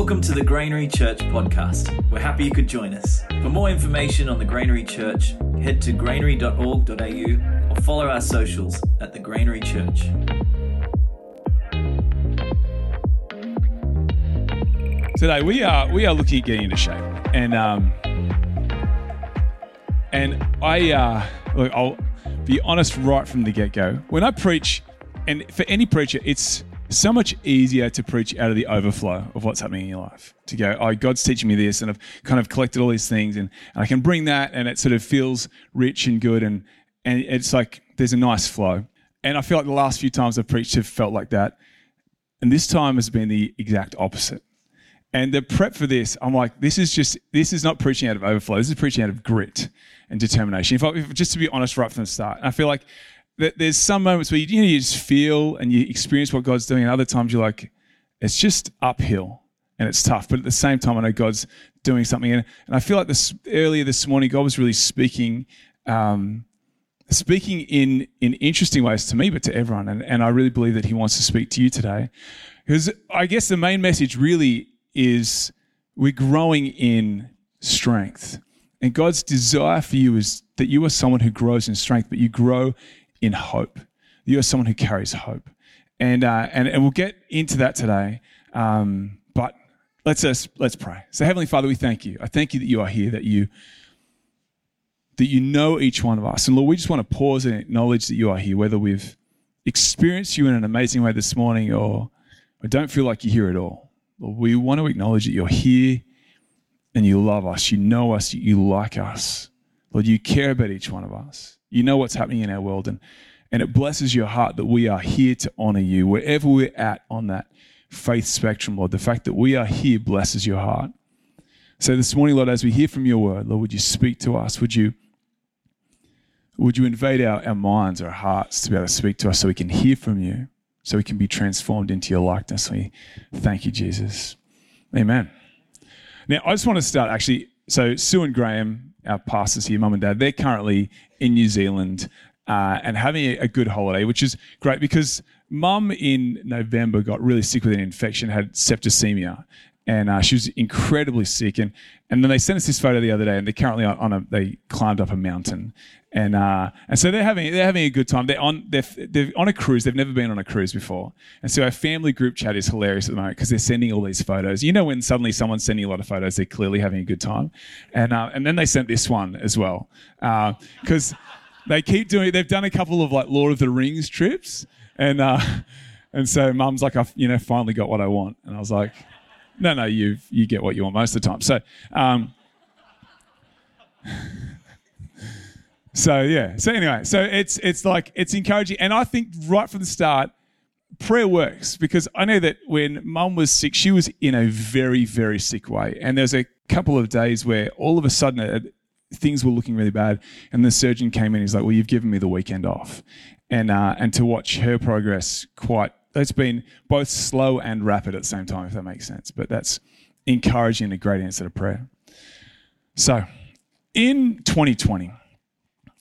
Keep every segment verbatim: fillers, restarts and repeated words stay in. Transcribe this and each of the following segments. Welcome to the Granary Church podcast. We're happy you could join us. For more information on the Granary Church, head to granary dot org dot a u or follow our socials at the Granary Church. Today we are we are looking at getting into shape, and um, and I uh, look. I'll be honest right from the get-go. When I preach, and for any preacher, it's so much easier to preach out of the overflow of what's happening in your life. To go, oh, God's teaching me this, and I've kind of collected all these things, and, and I can bring that, and it sort of feels rich and good, and and it's like there's a nice flow. And I feel like the last few times I've preached have felt like that, and this time has been the exact opposite. And the prep for this, I'm like, this is just, this is not preaching out of overflow. This is preaching out of grit and determination. If I, if, just to be honest right from the start, and I feel like th- there's some moments where you, you know, you just feel and you experience what God's doing, and other times you're like, it's just uphill and it's tough. But at the same time, I know God's doing something. And, and I feel like this earlier this morning, God was really speaking, um, speaking in in interesting ways to me, but to everyone. And, and I really believe that He wants to speak to you today, because I guess the main message really is we're growing in strength. And God's desire for you is that you are someone who grows in strength, but you grow in hope. You are someone who carries hope. And uh, and, and we'll get into that today. Um, but let's uh, let's pray. So Heavenly Father, we thank you. I thank you that you are here, that you that you know each one of us. And Lord, we just want to pause and acknowledge that you are here, whether we've experienced you in an amazing way this morning or we don't feel like you're here at all. Lord, we want to acknowledge that you're here and you love us, you know us, you like us. Lord, you care about each one of us. You know what's happening in our world, and, and it blesses your heart that we are here to honor you. Wherever we're at on that faith spectrum, Lord, the fact that we are here blesses your heart. So this morning, Lord, as we hear from your word, Lord, would you speak to us? Would you, would you invade our, our minds, our hearts to be able to speak to us so we can hear from you? So we can be transformed into your likeness. We thank you, Jesus. Amen. Now, I just want to start actually. So Sue and Graham, our pastors here, mum and dad, they're currently in New Zealand uh, and having a good holiday, which is great because mum in November got really sick with an infection, had septicemia, and uh, she was incredibly sick. And and then they sent us this photo the other day, and they're currently on a, they climbed up a mountain. And uh, and so they're having they're having a good time. They're on they're, they're on a cruise. They've never been on a cruise before. And so our family group chat is hilarious at the moment because they're sending all these photos. You know when suddenly someone's sending a lot of photos, they're clearly having a good time. And uh, and then they sent this one as well because uh, they keep doing. They've done a couple of like Lord of the Rings trips, and uh, and so Mum's like, I've you know finally got what I want. And I was like, no, no, you you get what you want most of the time. So. Um, So yeah. So anyway, so it's it's like it's encouraging, and I think right from the start, prayer works because I know that when Mum was sick, she was in a very very sick way, and there's a couple of days where all of a sudden uh, things were looking really bad, and the surgeon came in. He's like, "Well, you've given me the weekend off," and uh, and to watch her progress quite. It's been both slow and rapid at the same time, if that makes sense. But that's encouraging, a great answer to prayer. So in twenty twenty.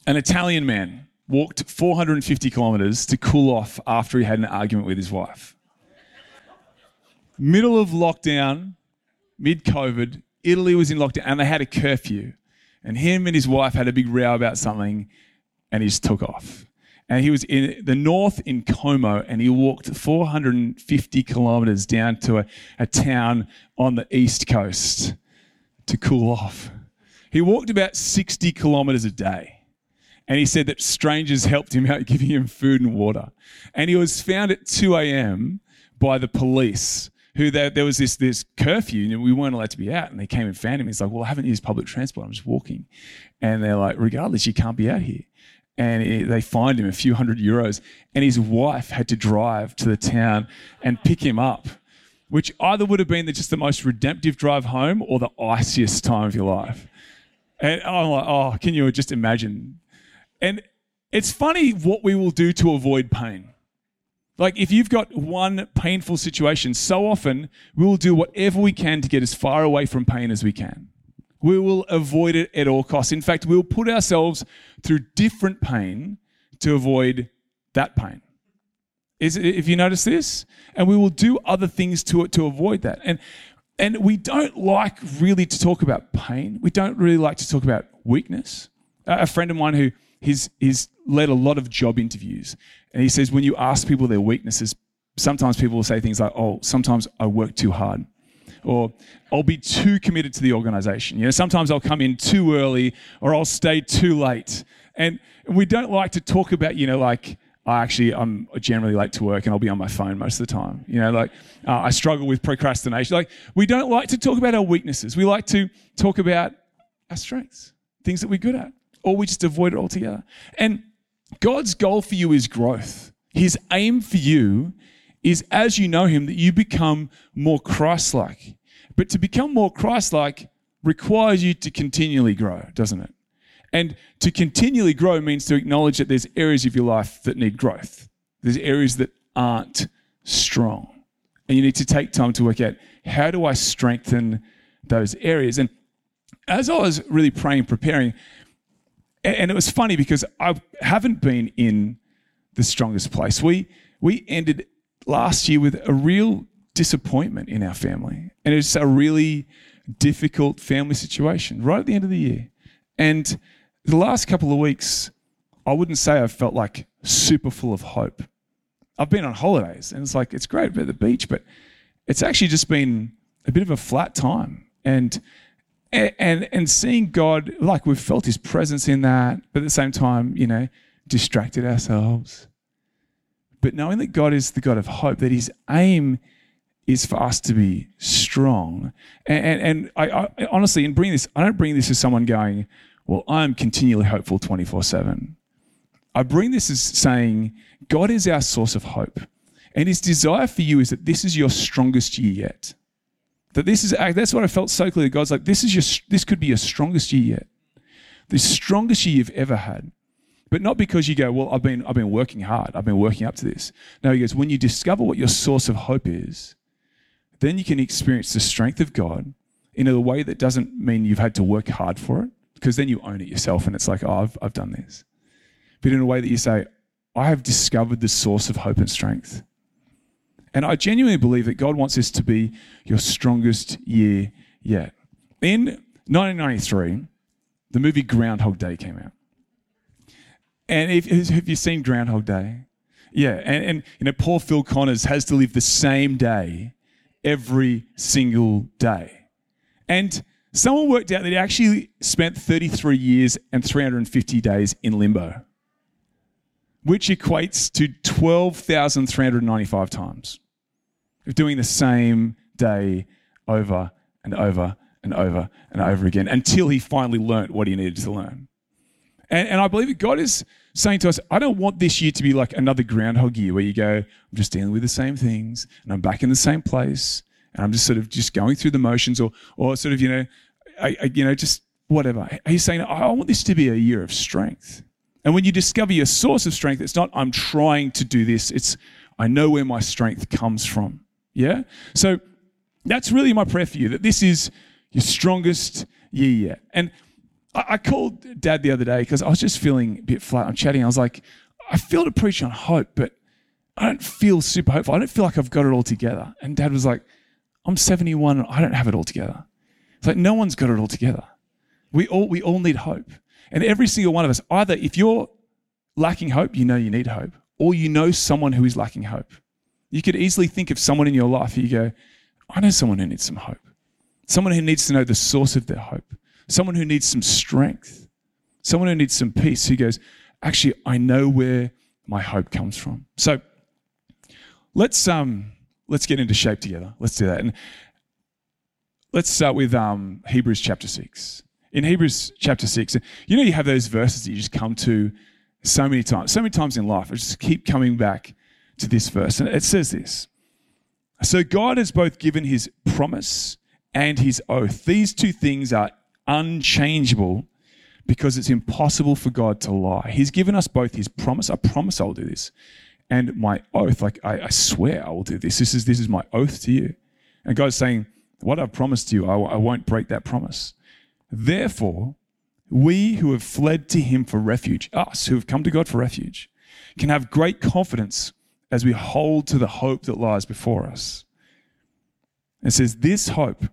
An Italian man walked four hundred fifty kilometers to cool off after he had an argument with his wife. Middle of lockdown, mid-COVID, Italy was in lockdown and they had a curfew. And him and his wife had a big row about something and he just took off. And he was in the north in Como and he walked four hundred fifty kilometers down to a, a town on the east coast to cool off. He walked about sixty kilometers a day. And he said that strangers helped him out, giving him food and water. And he was found at two a.m. by the police, who they, there was this, this curfew, and we weren't allowed to be out. And they came and found him. He's like, well, I haven't used public transport. I'm just walking. And they're like, regardless, you can't be out here. And it, they fined him a few hundred euros. And his wife had to drive to the town and pick him up, which either would have been the, just the most redemptive drive home or the iciest time of your life. And I'm like, oh, can you just imagine? And it's funny what we will do to avoid pain. Like if you've got one painful situation, so often we will do whatever we can to get as far away from pain as we can. We will avoid it at all costs. In fact, we'll put ourselves through different pain to avoid that pain. Is it, if you notice this? And we will do other things to it to avoid that. And And we don't like really to talk about pain. We don't really like to talk about weakness. Uh, a friend of mine who he's, he's led a lot of job interviews, and he says when you ask people their weaknesses, sometimes people will say things like, oh, sometimes I work too hard, or I'll be too committed to the organization. You know, sometimes I'll come in too early, or I'll stay too late. And we don't like to talk about, you know, like, I actually, I'm generally late to work and I'll be on my phone most of the time. You know, like uh, I struggle with procrastination. Like, we don't like to talk about our weaknesses. We like to talk about our strengths, things that we're good at, or we just avoid it altogether. And God's goal for you is growth. His aim for you is, as you know him, that you become more Christ-like. But to become more Christ-like requires you to continually grow, doesn't it? And to continually grow means to acknowledge that there's areas of your life that need growth. There's areas that aren't strong. And you need to take time to work out, how do I strengthen those areas? And as I was really praying, preparing, and it was funny because I haven't been in the strongest place. We we ended last year with a real disappointment in our family. And it's a really difficult family situation right at the end of the year. And the last couple of weeks, I wouldn't say I felt like super full of hope. I've been on holidays and it's like, it's great at the beach, but it's actually just been a bit of a flat time. And and and seeing God, like we've felt his presence in that, but at the same time, you know, distracted ourselves. But knowing that God is the God of hope, that his aim is for us to be strong. And, and, and I, I honestly, in bringing this, I don't bring this as someone going, well, I'm continually hopeful twenty-four seven. I bring this as saying God is our source of hope. And his desire for you is that this is your strongest year yet. That this is, that's what I felt so clearly. God's like, this is your, this could be your strongest year yet. The strongest year you've ever had. But not because you go, well, I've been, I've been working hard. I've been working up to this. No, he goes, when you discover what your source of hope is, then you can experience the strength of God in a way that doesn't mean you've had to work hard for it, because then you own it yourself and it's like, oh, I've, I've done this. But in a way that you say, I have discovered the source of hope and strength. And I genuinely believe that God wants this to be your strongest year yet. In nineteen ninety-three, the movie Groundhog Day came out. And if, have you seen Groundhog Day? Yeah, and, and you know, poor Phil Connors has to live the same day every single day. And someone worked out that he actually spent thirty-three years and three hundred fifty days in limbo, which equates to twelve thousand three hundred ninety-five times of doing the same day over and over and over and over again until he finally learnt what he needed to learn. And, and I believe that God is saying to us, I don't want this year to be like another Groundhog year where you go, I'm just dealing with the same things and I'm back in the same place and I'm just sort of just going through the motions or or sort of, you know, I, I, you know, just whatever. He's saying, I want this to be a year of strength. And when you discover your source of strength, it's not I'm trying to do this. It's I know where my strength comes from. Yeah? So that's really my prayer for you, that this is your strongest year yet. And I called Dad the other day because I was just feeling a bit flat. I'm chatting. I was like, I feel to preach on hope, but I don't feel super hopeful. I don't feel like I've got it all together. And Dad was like, I'm seventy-one and I don't have it all together. It's like, no one's got it all together. We all we all need hope. And every single one of us, either if you're lacking hope, you know you need hope, or you know someone who is lacking hope. You could easily think of someone in your life who you go, I know someone who needs some hope. Someone who needs to know the source of their hope. Someone who needs some strength, someone who needs some peace, who goes, actually, I know where my hope comes from. So let's um, let's get into shape together. Let's do that. And let's start with um, Hebrews chapter six. In Hebrews chapter six, you know you have those verses that you just come to so many times, so many times in life. I just keep coming back to this verse. And it says this, so God has both given his promise and his oath. These two things are unchangeable because it's impossible for God to lie. He's given us both his promise, I promise I'll do this, and my oath, like I, I swear I will do this. This is this is my oath to you. And God's saying, what I've promised you, I, I won't break that promise. Therefore, we who have fled to him for refuge, us who have come to God for refuge, can have great confidence as we hold to the hope that lies before us. It says, this hope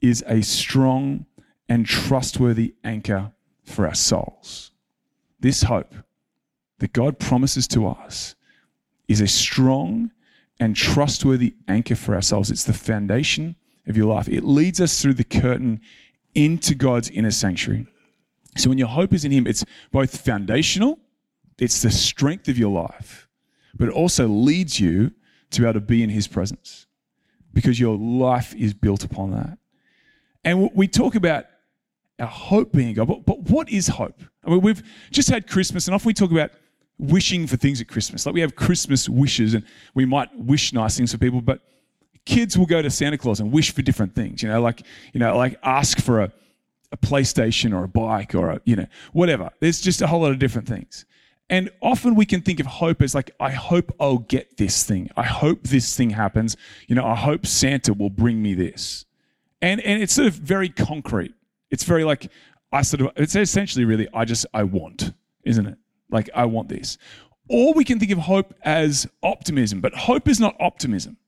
is a strong and trustworthy anchor for our souls. This hope that God promises to us is a strong and trustworthy anchor for our souls. It's the foundation of your life. It leads us through the curtain into God's inner sanctuary. So when your hope is in Him, it's both foundational, it's the strength of your life, but it also leads you to be able to be in His presence because your life is built upon that. And we talk about our hope being God, but, but what is hope? I mean, we've just had Christmas, and often we talk about wishing for things at Christmas. Like we have Christmas wishes, and we might wish nice things for people, but kids will go to Santa Claus and wish for different things, you know, like, you know, like ask for a, a PlayStation or a bike or, a, you know, whatever. There's just a whole lot of different things. And often we can think of hope as like, I hope I'll get this thing. I hope this thing happens. You know, I hope Santa will bring me this. And and it's sort of very concrete. It's very like, I sort of, it's essentially really, I just, I want, isn't it? Like, I want this. Or we can think of hope as optimism, but hope is not optimism.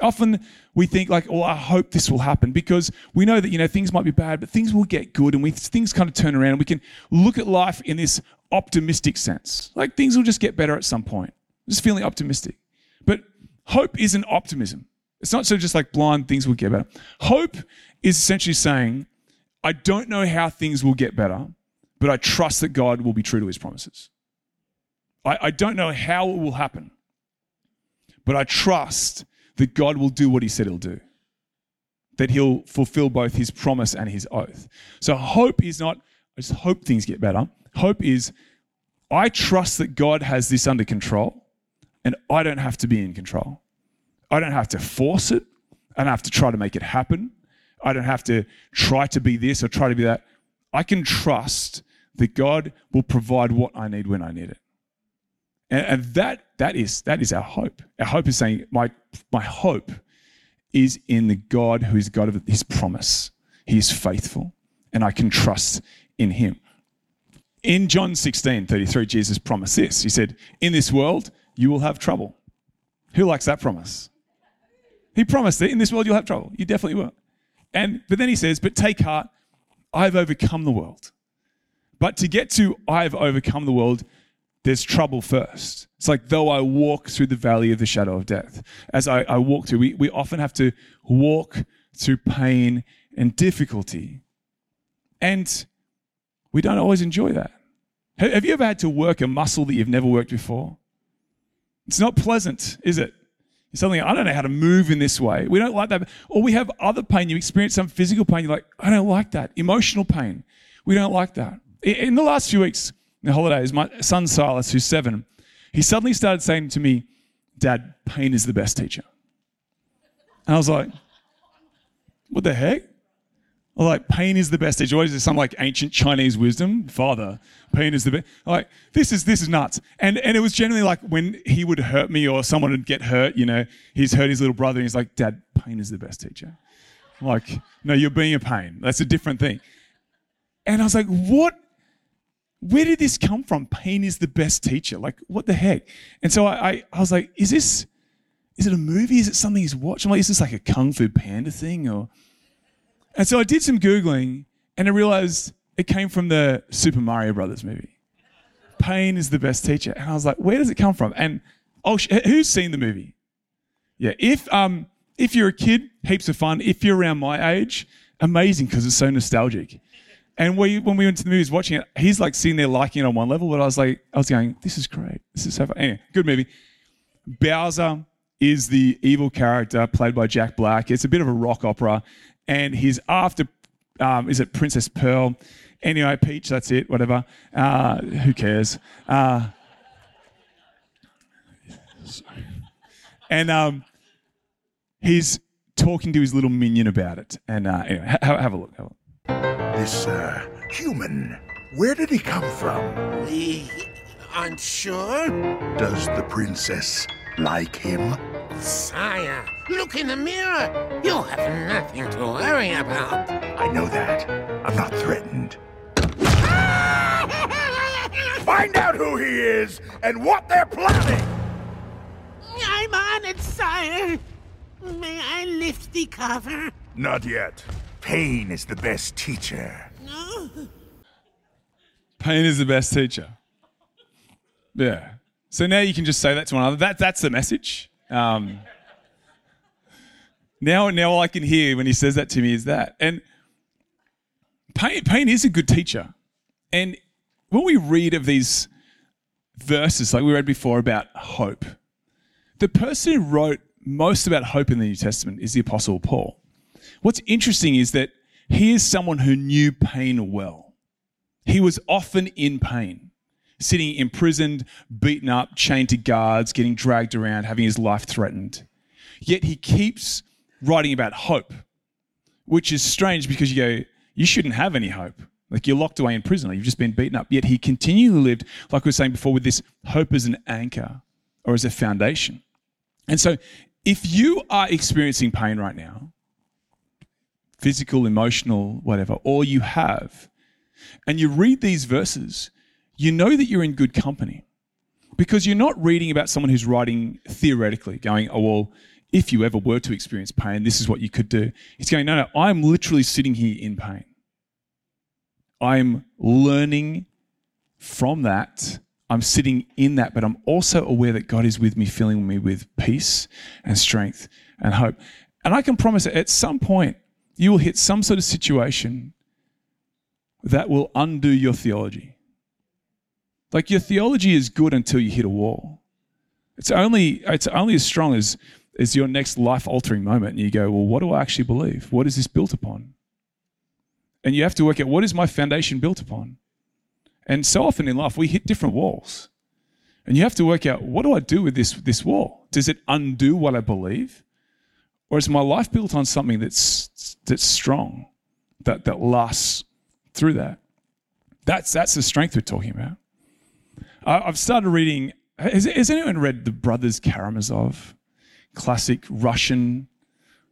Often we think like, oh, I hope this will happen because we know that, you know, things might be bad, but things will get good and we things kind of turn around and we can look at life in this optimistic sense. Like things will just get better at some point. Just feeling optimistic. But hope isn't optimism. It's not sort of just like blind things will get better. Hope is essentially saying, I don't know how things will get better, but I trust that God will be true to His promises. I, I don't know how it will happen, but I trust that God will do what He said He'll do, that He'll fulfill both His promise and His oath. So hope is not, I just hope things get better. Hope is, I trust that God has this under control and I don't have to be in control. I don't have to force it. I don't have to try to make it happen. I don't have to try to be this or try to be that. I can trust that God will provide what I need when I need it. And that that is that is our hope. Our hope is saying, my my hope is in the God who is God of His promise. He is faithful, and I can trust in Him. In John sixteen thirty-three, Jesus promised this. He said, in this world, you will have trouble. Who likes that promise? He promised that in this world, you'll have trouble. You definitely will. And but then He says, but take heart, I've overcome the world. But to get to I've overcome the world, there's trouble first. It's like, though I walk through the valley of the shadow of death. As I, I walk through, we, we often have to walk through pain and difficulty. And we don't always enjoy that. Have you ever had to work a muscle that you've never worked before? It's not pleasant, is it? It's something, I don't know how to move in this way. We don't like that. Or we have other pain. You experience some physical pain. You're like, I don't like that. Emotional pain. We don't like that. In the last few weeks, the holidays, my son Silas, who's seven, he suddenly started saying to me, Dad, pain is the best teacher. And I was like, what the heck? I was like, pain is the best teacher. What is this, some like ancient Chinese wisdom? Father, pain is the best. Like, this is this is nuts. And and it was generally like when he would hurt me or someone would get hurt, you know, he's hurt his little brother and he's like, Dad, pain is the best teacher. I'm like, no, you're being a pain. That's a different thing. And I was like, what? Where did this come from? Pain is the best teacher. Like, what the heck? And so I, I, I was like, is this, is it a movie? Is it something he's watching? Like, is this like a Kung Fu Panda thing? Or? And so I did some Googling and I realized it came from the Super Mario Brothers movie. Pain is the best teacher. And I was like, where does it come from? And oh, who's seen the movie? Yeah, if um if you're a kid, heaps of fun. If you're around my age, amazing because it's so nostalgic. And we, when we went to the movies watching it, he's like sitting there liking it on one level, but I was like, I was going, this is great. This is so fun. Anyway, good movie. Bowser is the evil character played by Jack Black. It's a bit of a rock opera. And he's after, um, is it Princess Pearl? Anyway, Peach, that's it, whatever. Uh, who cares? Uh, and um, he's talking to his little minion about it. And uh, anyway, ha- have a look, have a look. This uh, human, where did he come from? He, I'm sure. Does the princess like him? Sire, look in the mirror. You have nothing to worry about. I know that. I'm not threatened. Find out who he is and what they're plotting. I'm on it, sire. May I lift the cover? Not yet. Pain is the best teacher. No. Pain is the best teacher. Yeah. So now you can just say that to one another. That, that's the message. Um, now, now all I can hear when he says that to me is that. And pain, pain is a good teacher. And when we read of these verses, like we read before about hope, the person who wrote most about hope in the New Testament is the Apostle Paul. What's interesting is that he is someone who knew pain well. He was often in pain, sitting imprisoned, beaten up, chained to guards, getting dragged around, having his life threatened. Yet he keeps writing about hope, which is strange because you go, you shouldn't have any hope. Like you're locked away in prison or you've just been beaten up. Yet he continually lived, like we were saying before, with this hope as an anchor or as a foundation. And so if you are experiencing pain right now, physical, emotional, whatever, or you have, and you read these verses, you know that you're in good company because you're not reading about someone who's writing theoretically going, oh, well, if you ever were to experience pain, this is what you could do. He's going, no, no, I'm literally sitting here in pain. I'm learning from that. I'm sitting in that, but I'm also aware that God is with me, filling me with peace and strength and hope. And I can promise that at some point you will hit some sort of situation that will undo your theology. Like your theology is good until you hit a wall. It's only it's only as strong as, as your next life-altering moment. And you go, well, what do I actually believe? What is this built upon? And you have to work out, what is my foundation built upon? And so often in life, we hit different walls. And you have to work out, what do I do with this, this wall? Does it undo what I believe? Or is my life built on something that's that's strong, that, that lasts through that? That's, that's the strength we're talking about. I've started reading, has, has anyone read The Brothers Karamazov, classic Russian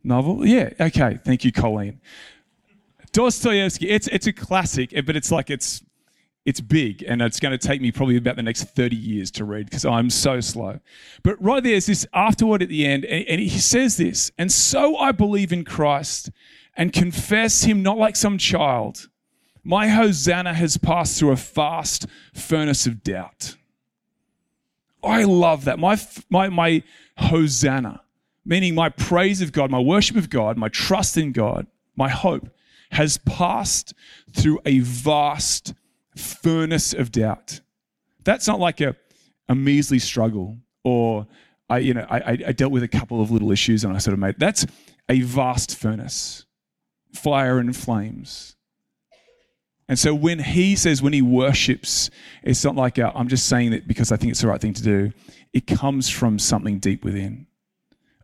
novel? Yeah, okay, thank you, Colleen. Dostoevsky, it's it's a classic, but it's like it's it's big and it's going to take me probably about the next thirty years to read because I'm so slow. But right there's this afterward at the end, and, and he says this, and so I believe in Christ and confess him not like some child. My Hosanna has passed through a fast furnace of doubt. I love that. My, my, my Hosanna, meaning my praise of God, my worship of God, my trust in God, my hope, has passed through a vast furnace of doubt. That's not like a, a measly struggle or I, you know, I, I dealt with a couple of little issues and I sort of made, that's a vast furnace, fire and flames. And so when he says, when he worships, it's not like a, I'm just saying that because I think it's the right thing to do. It comes from something deep within.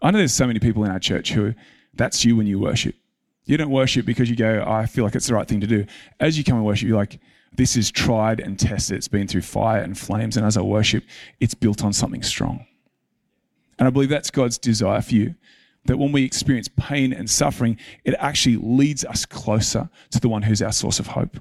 I know there's so many people in our church who, that's you when you worship. You don't worship because you go, I feel like it's the right thing to do. As you come and worship, you're like, this is tried and tested. It's been through fire and flames. And as I worship, it's built on something strong. And I believe that's God's desire for you, that when we experience pain and suffering, it actually leads us closer to the one who's our source of hope.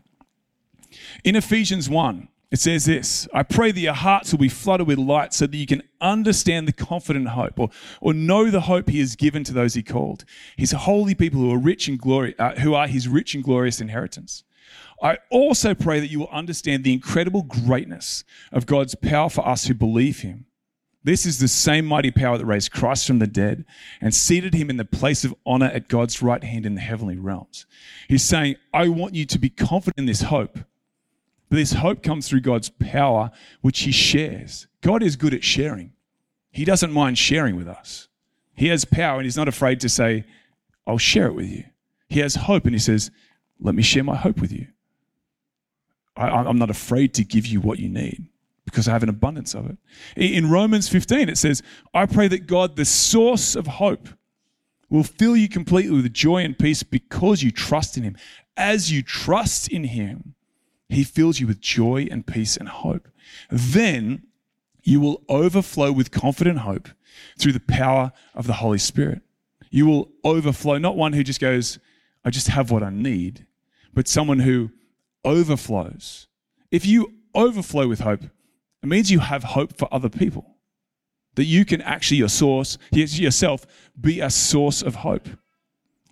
In Ephesians one, it says this, I pray that your hearts will be flooded with light so that you can understand the confident hope or, or know the hope he has given to those he called, his holy people who are rich in glory, uh, who are his rich and glorious inheritance. I also pray that you will understand the incredible greatness of God's power for us who believe him. This is the same mighty power that raised Christ from the dead and seated him in the place of honor at God's right hand in the heavenly realms. He's saying, I want you to be confident in this hope. But this hope comes through God's power, which he shares. God is good at sharing. He doesn't mind sharing with us. He has power and he's not afraid to say, I'll share it with you. He has hope and he says, let me share my hope with you. I, I'm not afraid to give you what you need, because I have an abundance of it. In Romans fifteen, it says, I pray that God, the source of hope, will fill you completely with joy and peace because you trust in him. As you trust in him, he fills you with joy and peace and hope. Then you will overflow with confident hope through the power of the Holy Spirit. You will overflow, not one who just goes, I just have what I need, but someone who overflows. If you overflow with hope, it means you have hope for other people. that you can actually your source, yourself be a source of hope.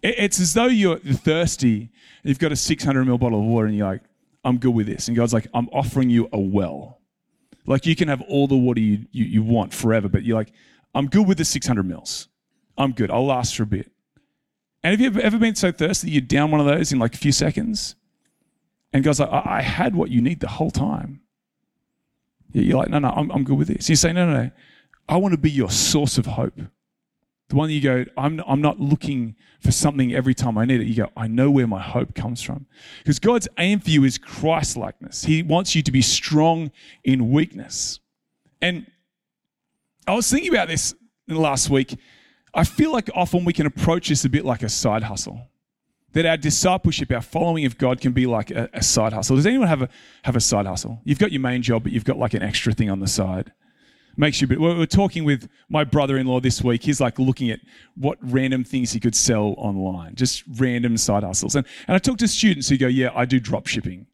It's as though you're thirsty. You've got a six hundred milliliter bottle of water and you're like, I'm good with this. And God's like, I'm offering you a well. Like you can have all the water you, you, you want forever, but you're like, I'm good with the six hundred mils. I'm good. I'll last for a bit. And have you ever been so thirsty that you're down one of those in like a few seconds? And God's like, I, I had what you need the whole time. You're like, no, no, I'm, I'm good with this. You say, no, no, no. I want to be your source of hope. The one that you go, I'm, I'm not looking for something every time I need it. You go, I know where my hope comes from. Because God's aim for you is Christ-likeness. He wants you to be strong in weakness. And I was thinking about this last week. I feel like often we can approach this a bit like a side hustle. That our discipleship, our following of God can be like a, a side hustle. Does anyone have a have a side hustle? You've got your main job, but you've got like an extra thing on the side. Makes you a bit. We were talking with my brother-in-law this week. He's like looking at what random things he could sell online, just random side hustles. And and I talk to students who go, yeah, I do drop shipping.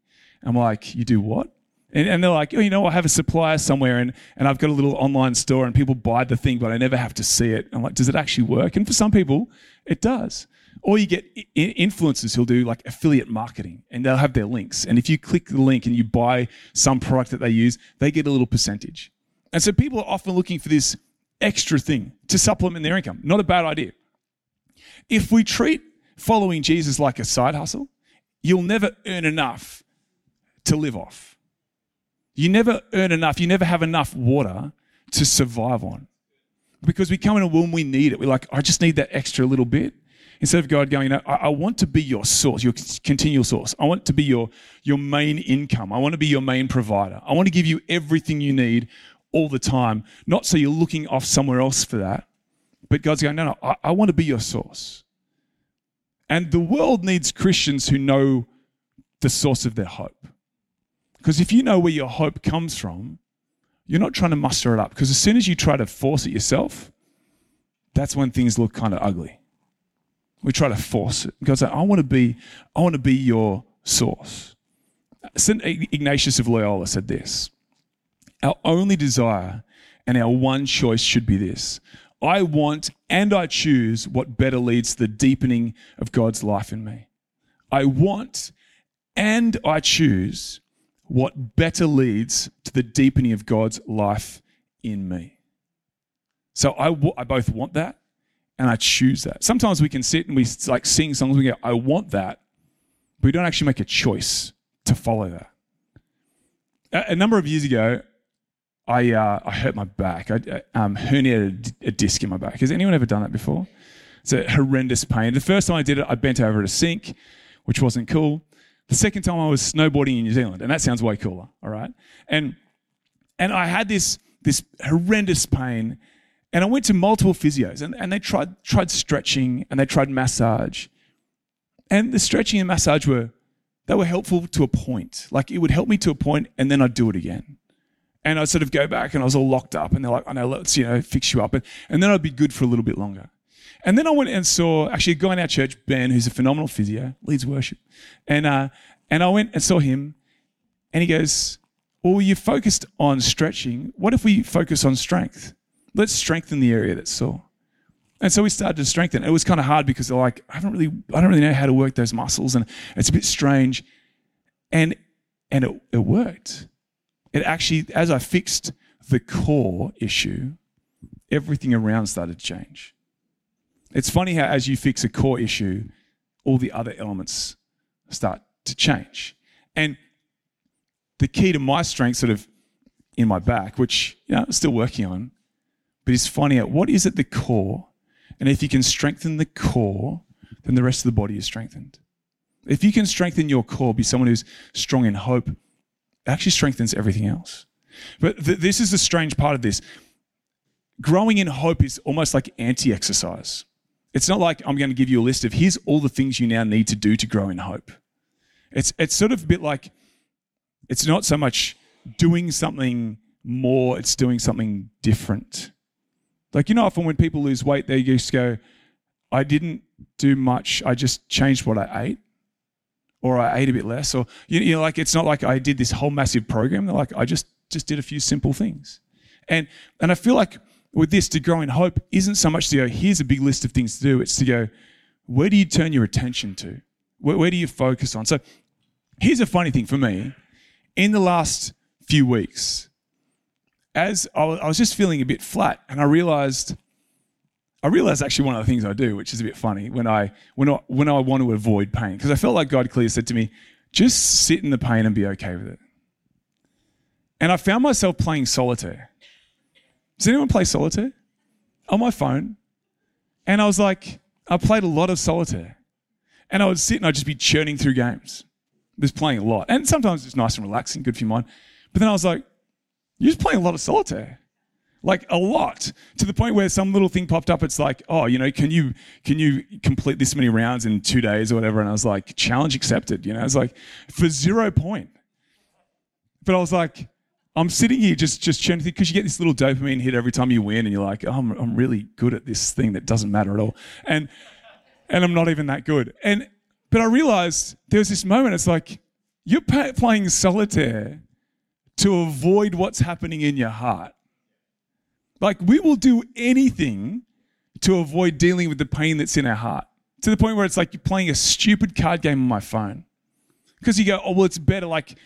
I'm like, you do what? And, and they're like, oh, you know, I have a supplier somewhere and, and I've got a little online store and people buy the thing, but I never have to see it. I'm like, does it actually work? And for some people, it does. Or you get influencers who'll do like affiliate marketing and they'll have their links. And if you click the link and you buy some product that they use, they get a little percentage. And so people are often looking for this extra thing to supplement their income. Not a bad idea. If we treat following Jesus like a side hustle, you'll never earn enough to live off. You never earn enough. You never have enough water to survive on because we come in a womb, we need it. We're like, I just need that extra little bit. Instead of God going, no, I want to be your source, your continual source. I want to be your, your main income. I want to be your main provider. I want to give you everything you need all the time, not so you're looking off somewhere else for that. But God's going, no, no, I, I want to be your source. And the world needs Christians who know the source of their hope. Because if you know where your hope comes from, you're not trying to muster it up. Because as soon as you try to force it yourself, that's when things look kind of ugly. We try to force it. God's like, I want to be, I want to be your source. Saint Ignatius of Loyola said this: our only desire and our one choice should be this: I want and I choose what better leads to the deepening of God's life in me. I want and I choose what better leads to the deepening of God's life in me. So I, w- I both want that. And I choose that. Sometimes we can sit and we like sing songs. We go, I want that. But we don't actually make a choice to follow that. A, a number of years ago, I uh, I hurt my back. I um, herniated a disc in my back. Has anyone ever done that before? It's a horrendous pain. The first time I did it, I bent over at a sink, which wasn't cool. The second time I was snowboarding in New Zealand. And that sounds way cooler, all right? And and I had this this horrendous pain. And I went to multiple physios and, and they tried tried stretching and they tried massage. And the stretching and massage were, they were helpful to a point. Like it would help me to a point and then I'd do it again. And I'd sort of go back and I was all locked up and they're like, oh no, let's, you know, fix you up. And, and then I'd be good for a little bit longer. And then I went and saw actually a guy in our church, Ben, who's a phenomenal physio, leads worship. And, uh, and I went and saw him and he goes, well, you focused on stretching. What if we focus on strength? Let's strengthen the area that's sore. And so we started to strengthen. It was kind of hard because they're like, I haven't really, I don't really know how to work those muscles and it's a bit strange. And and it, it worked. It actually, as I fixed the core issue, everything around started to change. It's funny how as you fix a core issue, all the other elements start to change. And the key to my strength sort of in my back, which you know, I'm still working on, but it's finding out what is at the core, and if you can strengthen the core, then the rest of the body is strengthened. If you can strengthen your core, be someone who's strong in hope, it actually strengthens everything else. But th- this is the strange part of this. Growing in hope is almost like anti-exercise. It's not like I'm going to give you a list of here's all the things you now need to do to grow in hope. It's it's sort of a bit like it's not so much doing something more, it's doing something different. Like, you know, often when people lose weight, they just go, I didn't do much. I just changed what I ate or I ate a bit less. Or, you know, like it's not like I did this whole massive program. They're like, I just, just did a few simple things. And and I feel like with this, to grow in hope isn't so much to go, here's a big list of things to do. It's to go, where do you turn your attention to? Where, where do you focus on? So here's a funny thing for me. In the last few weeks, as I was just feeling a bit flat, and I realized, I realized actually one of the things I do, which is a bit funny, when I when I, when I want to avoid pain, because I felt like God clearly said to me, just sit in the pain and be okay with it. And I found myself playing solitaire. Does anyone play solitaire? On my phone. And I was like, I played a lot of solitaire. And I would sit and I'd just be churning through games. Just playing a lot. And sometimes it's nice and relaxing, good for your mind. But then I was like, you're just playing a lot of solitaire. Like a lot. To the point where some little thing popped up, it's like, oh, you know, can you can you complete this many rounds in two days or whatever? And I was like, challenge accepted. You know, it's like for zero point. But I was like, I'm sitting here just just churning because you get this little dopamine hit every time you win, and you're like, oh, I'm I'm really good at this thing that doesn't matter at all, and and I'm not even that good. And but I realized there was this moment. It's like you're playing solitaire to avoid what's happening in your heart. Like we will do anything to avoid dealing with the pain that's in our heart, to the point where it's like you're playing a stupid card game on my phone because you go, oh well, it's better like.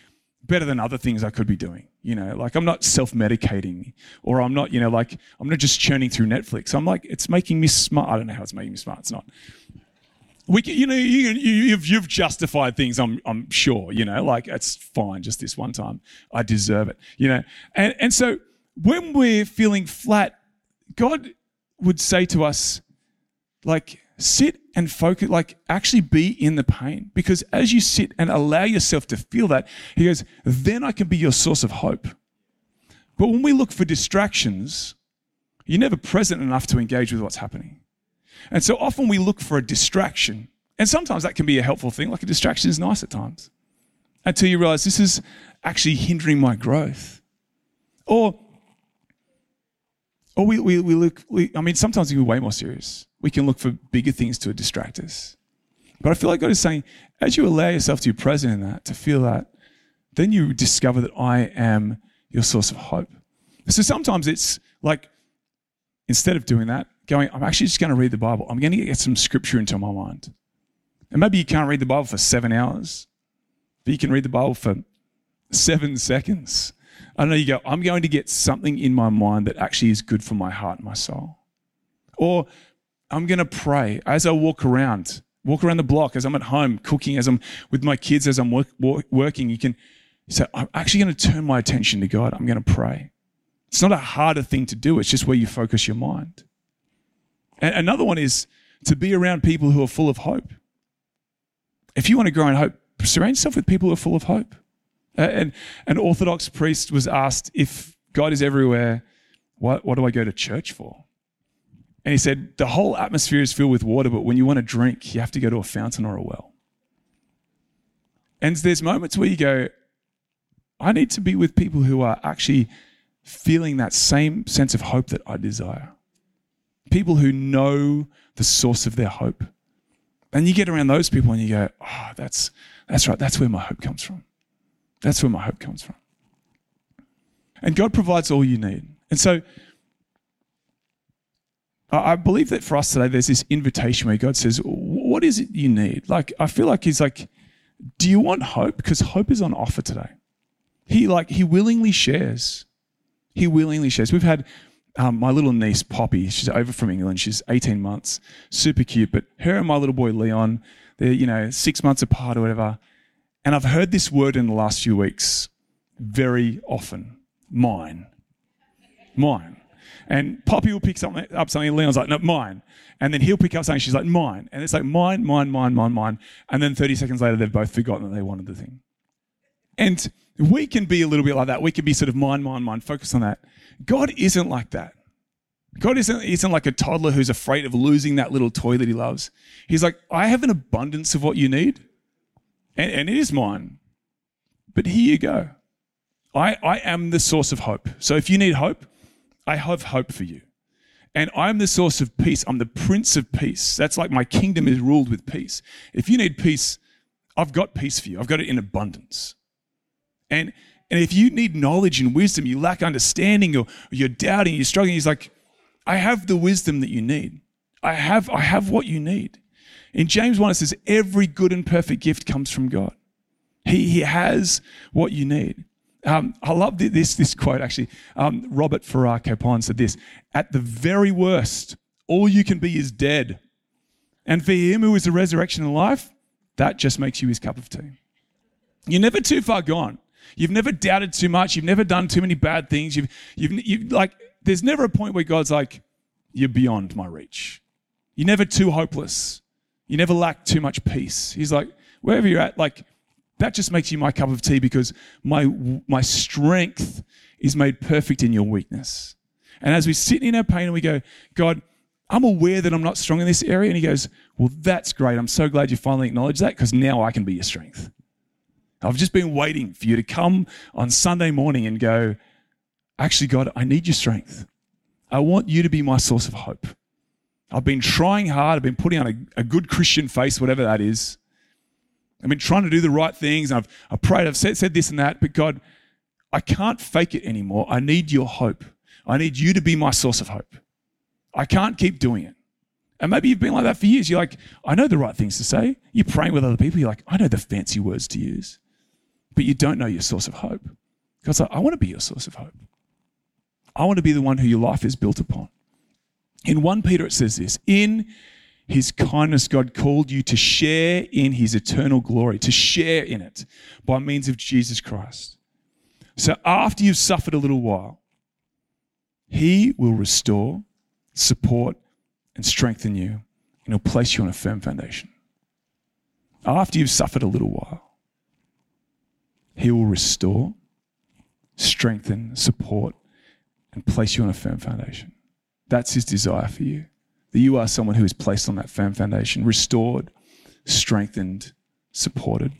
better than other things I could be doing. You know, like I'm not self-medicating, or I'm not, you know, like I'm not just churning through Netflix. I'm like, it's making me smart. I don't know how it's making me smart. It's not. We can, you know, you, you, you've, you've justified things, I'm I'm sure, you know, like it's fine just this one time. I deserve it, you know. And, and so when we're feeling flat, God would say to us, like, sit and focus, like actually be in the pain, because as you sit and allow yourself to feel that, he goes, then I can be your source of hope. But when we look for distractions, you're never present enough to engage with what's happening. And so often we look for a distraction, and sometimes that can be a helpful thing, like a distraction is nice at times, until you realize this is actually hindering my growth. Or Or we, we, we look, we, I mean, sometimes we can be way more serious. We can look for bigger things to distract us. But I feel like God is saying, as you allow yourself to be present in that, to feel that, then you discover that I am your source of hope. So sometimes it's like, instead of doing that, going, I'm actually just going to read the Bible. I'm going to get some scripture into my mind. And maybe you can't read the Bible for seven hours, but you can read the Bible for seven seconds. I know you go, I'm going to get something in my mind that actually is good for my heart and my soul. Or I'm going to pray as I walk around, walk around the block, as I'm at home cooking, as I'm with my kids, as I'm work, work, working. You can say, I'm actually going to turn my attention to God. I'm going to pray. It's not a harder thing to do. It's just where you focus your mind. And another one is to be around people who are full of hope. If you want to grow in hope, surround yourself with people who are full of hope. And an Orthodox priest was asked, if God is everywhere, what, what do I go to church for? And he said, the whole atmosphere is filled with water, but when you want to drink, you have to go to a fountain or a well. And there's moments where you go, I need to be with people who are actually feeling that same sense of hope that I desire. People who know the source of their hope. And you get around those people and you go, oh, that's that's right, that's where my hope comes from. That's where my hope comes from. And God provides all you need. And so I believe that for us today, there's this invitation where God says, what is it you need? Like, I feel like he's like, do you want hope? Because hope is on offer today. He like, he willingly shares. He willingly shares. We've had um, my little niece, Poppy. She's over from England. She's eighteen months, super cute. But her and my little boy, Leon, they're, you know, six months apart or whatever. And I've heard this word in the last few weeks very often. Mine. Mine. And Poppy will pick something, up something and Leon's like, no, mine. And then he'll pick up something, she's like, mine. And it's like, mine, mine, mine, mine, mine. And then thirty seconds later, they've both forgotten that they wanted the thing. And we can be a little bit like that. We can be sort of mine, mine, mine, focus on that. God isn't like that. God isn't, isn't like a toddler who's afraid of losing that little toy that he loves. He's like, I have an abundance of what you need. And, and it is mine. But here you go. I, I am the source of hope. So if you need hope, I have hope for you. And I'm the source of peace. I'm the Prince of Peace. That's like my kingdom is ruled with peace. If you need peace, I've got peace for you. I've got it in abundance. And and if you need knowledge and wisdom, you lack understanding, or you're doubting, you're struggling, he's like, I have the wisdom that you need. I have, I have what you need. In James one, it says, every good and perfect gift comes from God. He, he has what you need. Um, I love this, this quote, actually. Um, Robert Farrar Capon said this, at the very worst, all you can be is dead. And for him who is the resurrection and life, that just makes you his cup of tea. You're never too far gone. You've never doubted too much. You've never done too many bad things. You've, you've, you've like, there's never a point where God's like, you're beyond my reach. You're never too hopeless. You never lack too much peace. He's like, wherever you're at, like, that just makes you my cup of tea because my my strength is made perfect in your weakness. And as we sit in our pain and we go, God, I'm aware that I'm not strong in this area. And he goes, well, that's great. I'm so glad you finally acknowledge that because now I can be your strength. I've just been waiting for you to come on Sunday morning and go, actually, God, I need your strength. I want you to be my source of hope. I've been trying hard. I've been putting on a, a good Christian face, whatever that is. I've been trying to do the right things. I've I prayed. I've said, said this and that. But God, I can't fake it anymore. I need your hope. I need you to be my source of hope. I can't keep doing it. And maybe you've been like that for years. You're like, I know the right things to say. You're praying with other people. You're like, I know the fancy words to use. But you don't know your source of hope. God's like, I want to be your source of hope. I want to be the one who your life is built upon. In First Peter, it says this, in his kindness, God called you to share in his eternal glory, to share in it by means of Jesus Christ. So after you've suffered a little while, he will restore, support, and strengthen you, and he'll place you on a firm foundation. After you've suffered a little while, he will restore, strengthen, support, and place you on a firm foundation. That's his desire for you, that you are someone who is placed on that firm foundation, restored, strengthened, supported.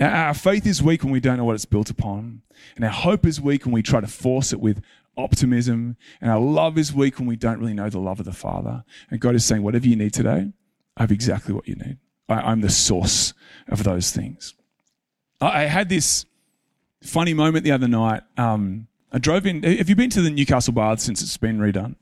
Our faith is weak when we don't know what it's built upon, and our hope is weak when we try to force it with optimism, and our love is weak when we don't really know the love of the Father. And God is saying, whatever you need today, I have exactly what you need. I, I'm the source of those things. I, I had this funny moment the other night. Um, I drove in. Have you been to the Newcastle Bath since it's been redone?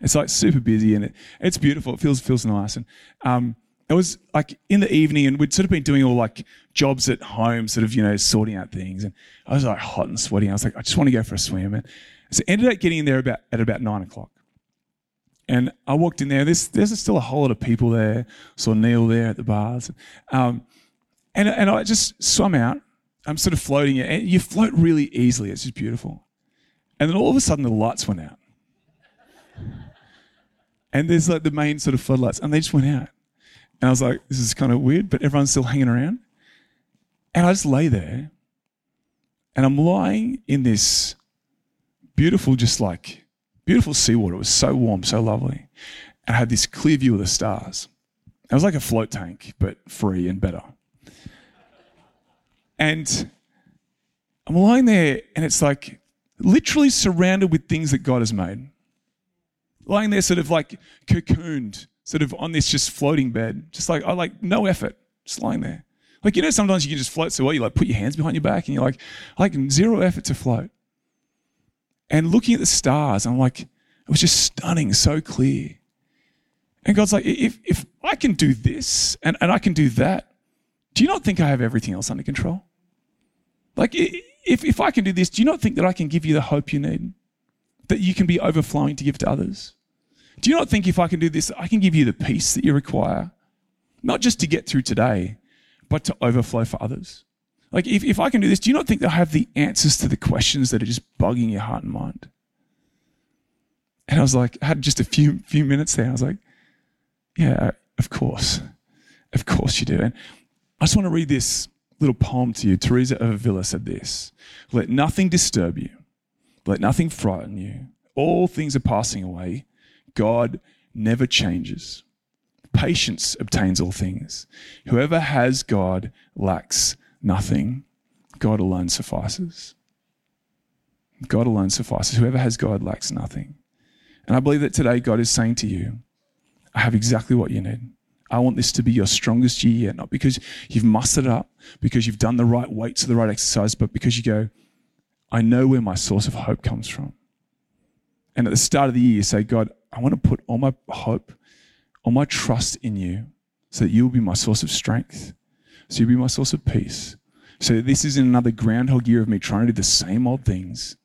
It's like super busy and it, it's beautiful. It feels feels nice. And um, it was like in the evening, and we'd sort of been doing all like jobs at home, sort of, you know, sorting out things. And I was like hot and sweaty. And I was like, I just want to go for a swim. And so I ended up getting in there about at about nine o'clock. And I walked in there. There's there's still a whole lot of people there. Saw Neil there at the bars. Um, and and I just swam out. I'm sort of floating, and you float really easily. It's just beautiful. And then all of a sudden the lights went out. And there's like the main sort of floodlights, and they just went out. And I was like, this is kind of weird, but everyone's still hanging around. And I just lay there, and I'm lying in this beautiful, just like beautiful seawater. It was so warm, so lovely. And I had this clear view of the stars. It was like a float tank, but free and better. And I'm lying there, and it's like, literally surrounded with things that God has made. Lying there sort of like cocooned, sort of on this just floating bed. Just like, I like no effort, just lying there. Like, you know, sometimes you can just float so well, you like put your hands behind your back and you're like, like zero effort to float. And looking at the stars, I'm like, it was just stunning, so clear. And God's like, if if I can do this and, and I can do that, do you not think I have everything else under control? Like, it, If if I can do this, do you not think that I can give you the hope you need? That you can be overflowing to give to others? Do you not think if I can do this, I can give you the peace that you require? Not just to get through today, but to overflow for others. Like, if, if I can do this, do you not think that I have the answers to the questions that are just bugging your heart and mind? And I was like, I had just a few few minutes there. I was like, yeah, of course. Of course you do. And I just want to read this little poem to you. Teresa of Avila said this, let nothing disturb you, let nothing frighten you. All things are passing away. God never changes. Patience obtains all things. Whoever has God lacks nothing. God alone suffices. God alone suffices. Whoever has God lacks nothing. And I believe that today God is saying to you, I have exactly what you need. I want this to be your strongest year yet, not because you've mustered up, because you've done the right weights or the right exercise, but because you go, I know where my source of hope comes from. And at the start of the year, say, God, I want to put all my hope, all my trust in you so that you'll be my source of strength, so you'll be my source of peace. So this isn't another groundhog year of me trying to do the same old things,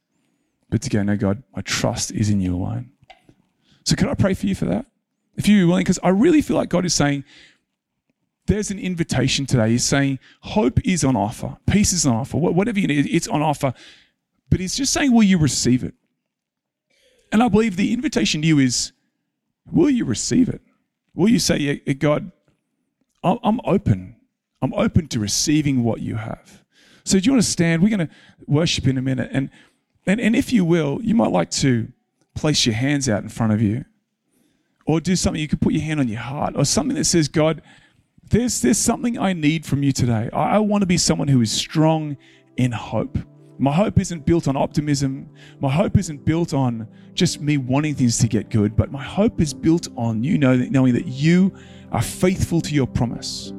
but to go, no, God, my trust is in you alone. So could I pray for you for that? If you're willing, because I really feel like God is saying, there's an invitation today. He's saying hope is on offer. Peace is on offer. Whatever you need, it's on offer. But he's just saying, will you receive it? And I believe the invitation to you is, will you receive it? Will you say, yeah, God, I'm open. I'm open to receiving what you have. So do you want to stand? We're going to worship in a minute. And, and, and if you will, you might like to place your hands out in front of you or do something. You could put your hand on your heart or something that says, God, There's, there's something I need from you today. I, I want to be someone who is strong in hope. My hope isn't built on optimism. My hope isn't built on just me wanting things to get good, but my hope is built on you know, knowing that you are faithful to your promise,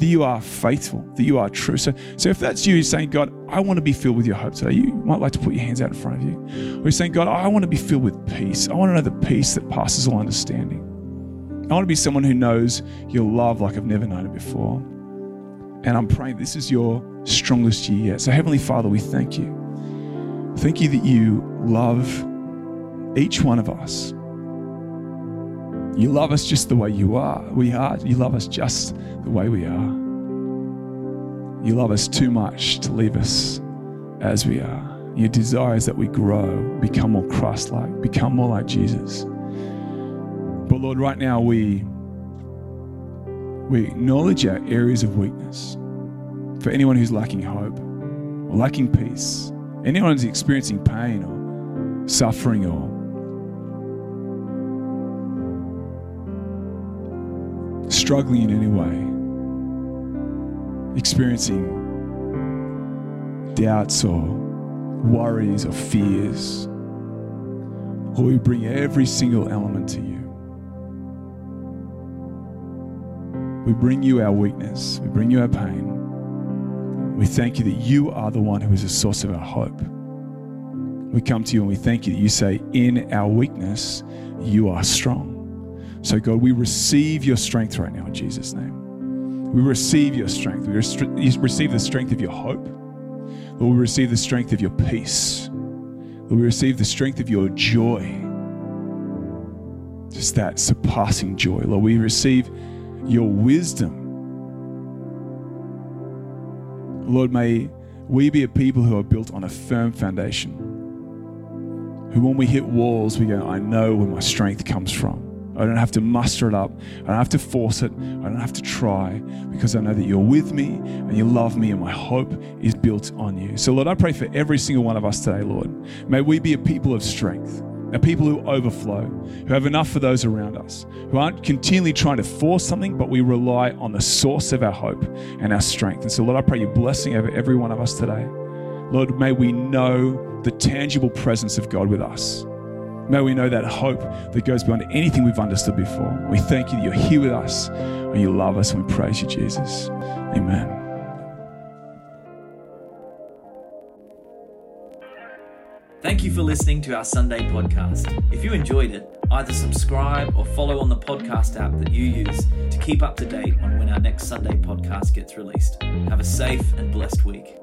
that you are faithful, that you are true. So, so if that's you, you're saying, God, I want to be filled with your hope today. You might like to put your hands out in front of you. Or you're saying, God, I want to be filled with peace. I want to know the peace that passes all understanding. I want to be someone who knows your love like I've never known it before. And I'm praying this is your strongest year yet. So Heavenly Father, we thank you. Thank you that you love each one of us. You love us just the way you are. We are. You love us just the way we are. You love us too much to leave us as we are. Your desire is that we grow, become more Christ-like, become more like Jesus. But Lord, right now we, we acknowledge our areas of weakness. For anyone who's lacking hope or lacking peace, anyone who's experiencing pain or suffering or struggling in any way, experiencing doubts or worries or fears, Lord, we bring every single element to you. We bring you our weakness. We bring you our pain. We thank you that you are the one who is the source of our hope. We come to you and we thank you that you say, in our weakness, you are strong. So God, we receive your strength right now in Jesus' name. We receive your strength. We receive the strength of your hope. Lord, we receive the strength of your peace. Lord, we receive the strength of your joy. Just that surpassing joy. Lord, we receive your wisdom. Lord, may we be a people who are built on a firm foundation, who when we hit walls, we go, I know where my strength comes from. I don't have to muster it up. I don't have to force it. I don't have to try, because I know that you're with me and you love me, and my hope is built on you. So Lord, I pray for every single one of us today, Lord. May we be a people of strength. Are people who overflow, who have enough for those around us, who aren't continually trying to force something, but we rely on the source of our hope and our strength. And so, Lord, I pray your blessing over every one of us today. Lord, may we know the tangible presence of God with us. May we know that hope that goes beyond anything we've understood before. We thank you that you're here with us and you love us, and we praise you, Jesus. Amen. Thank you for listening to our Sunday podcast. If you enjoyed it, either subscribe or follow on the podcast app that you use to keep up to date on when our next Sunday podcast gets released. Have a safe and blessed week.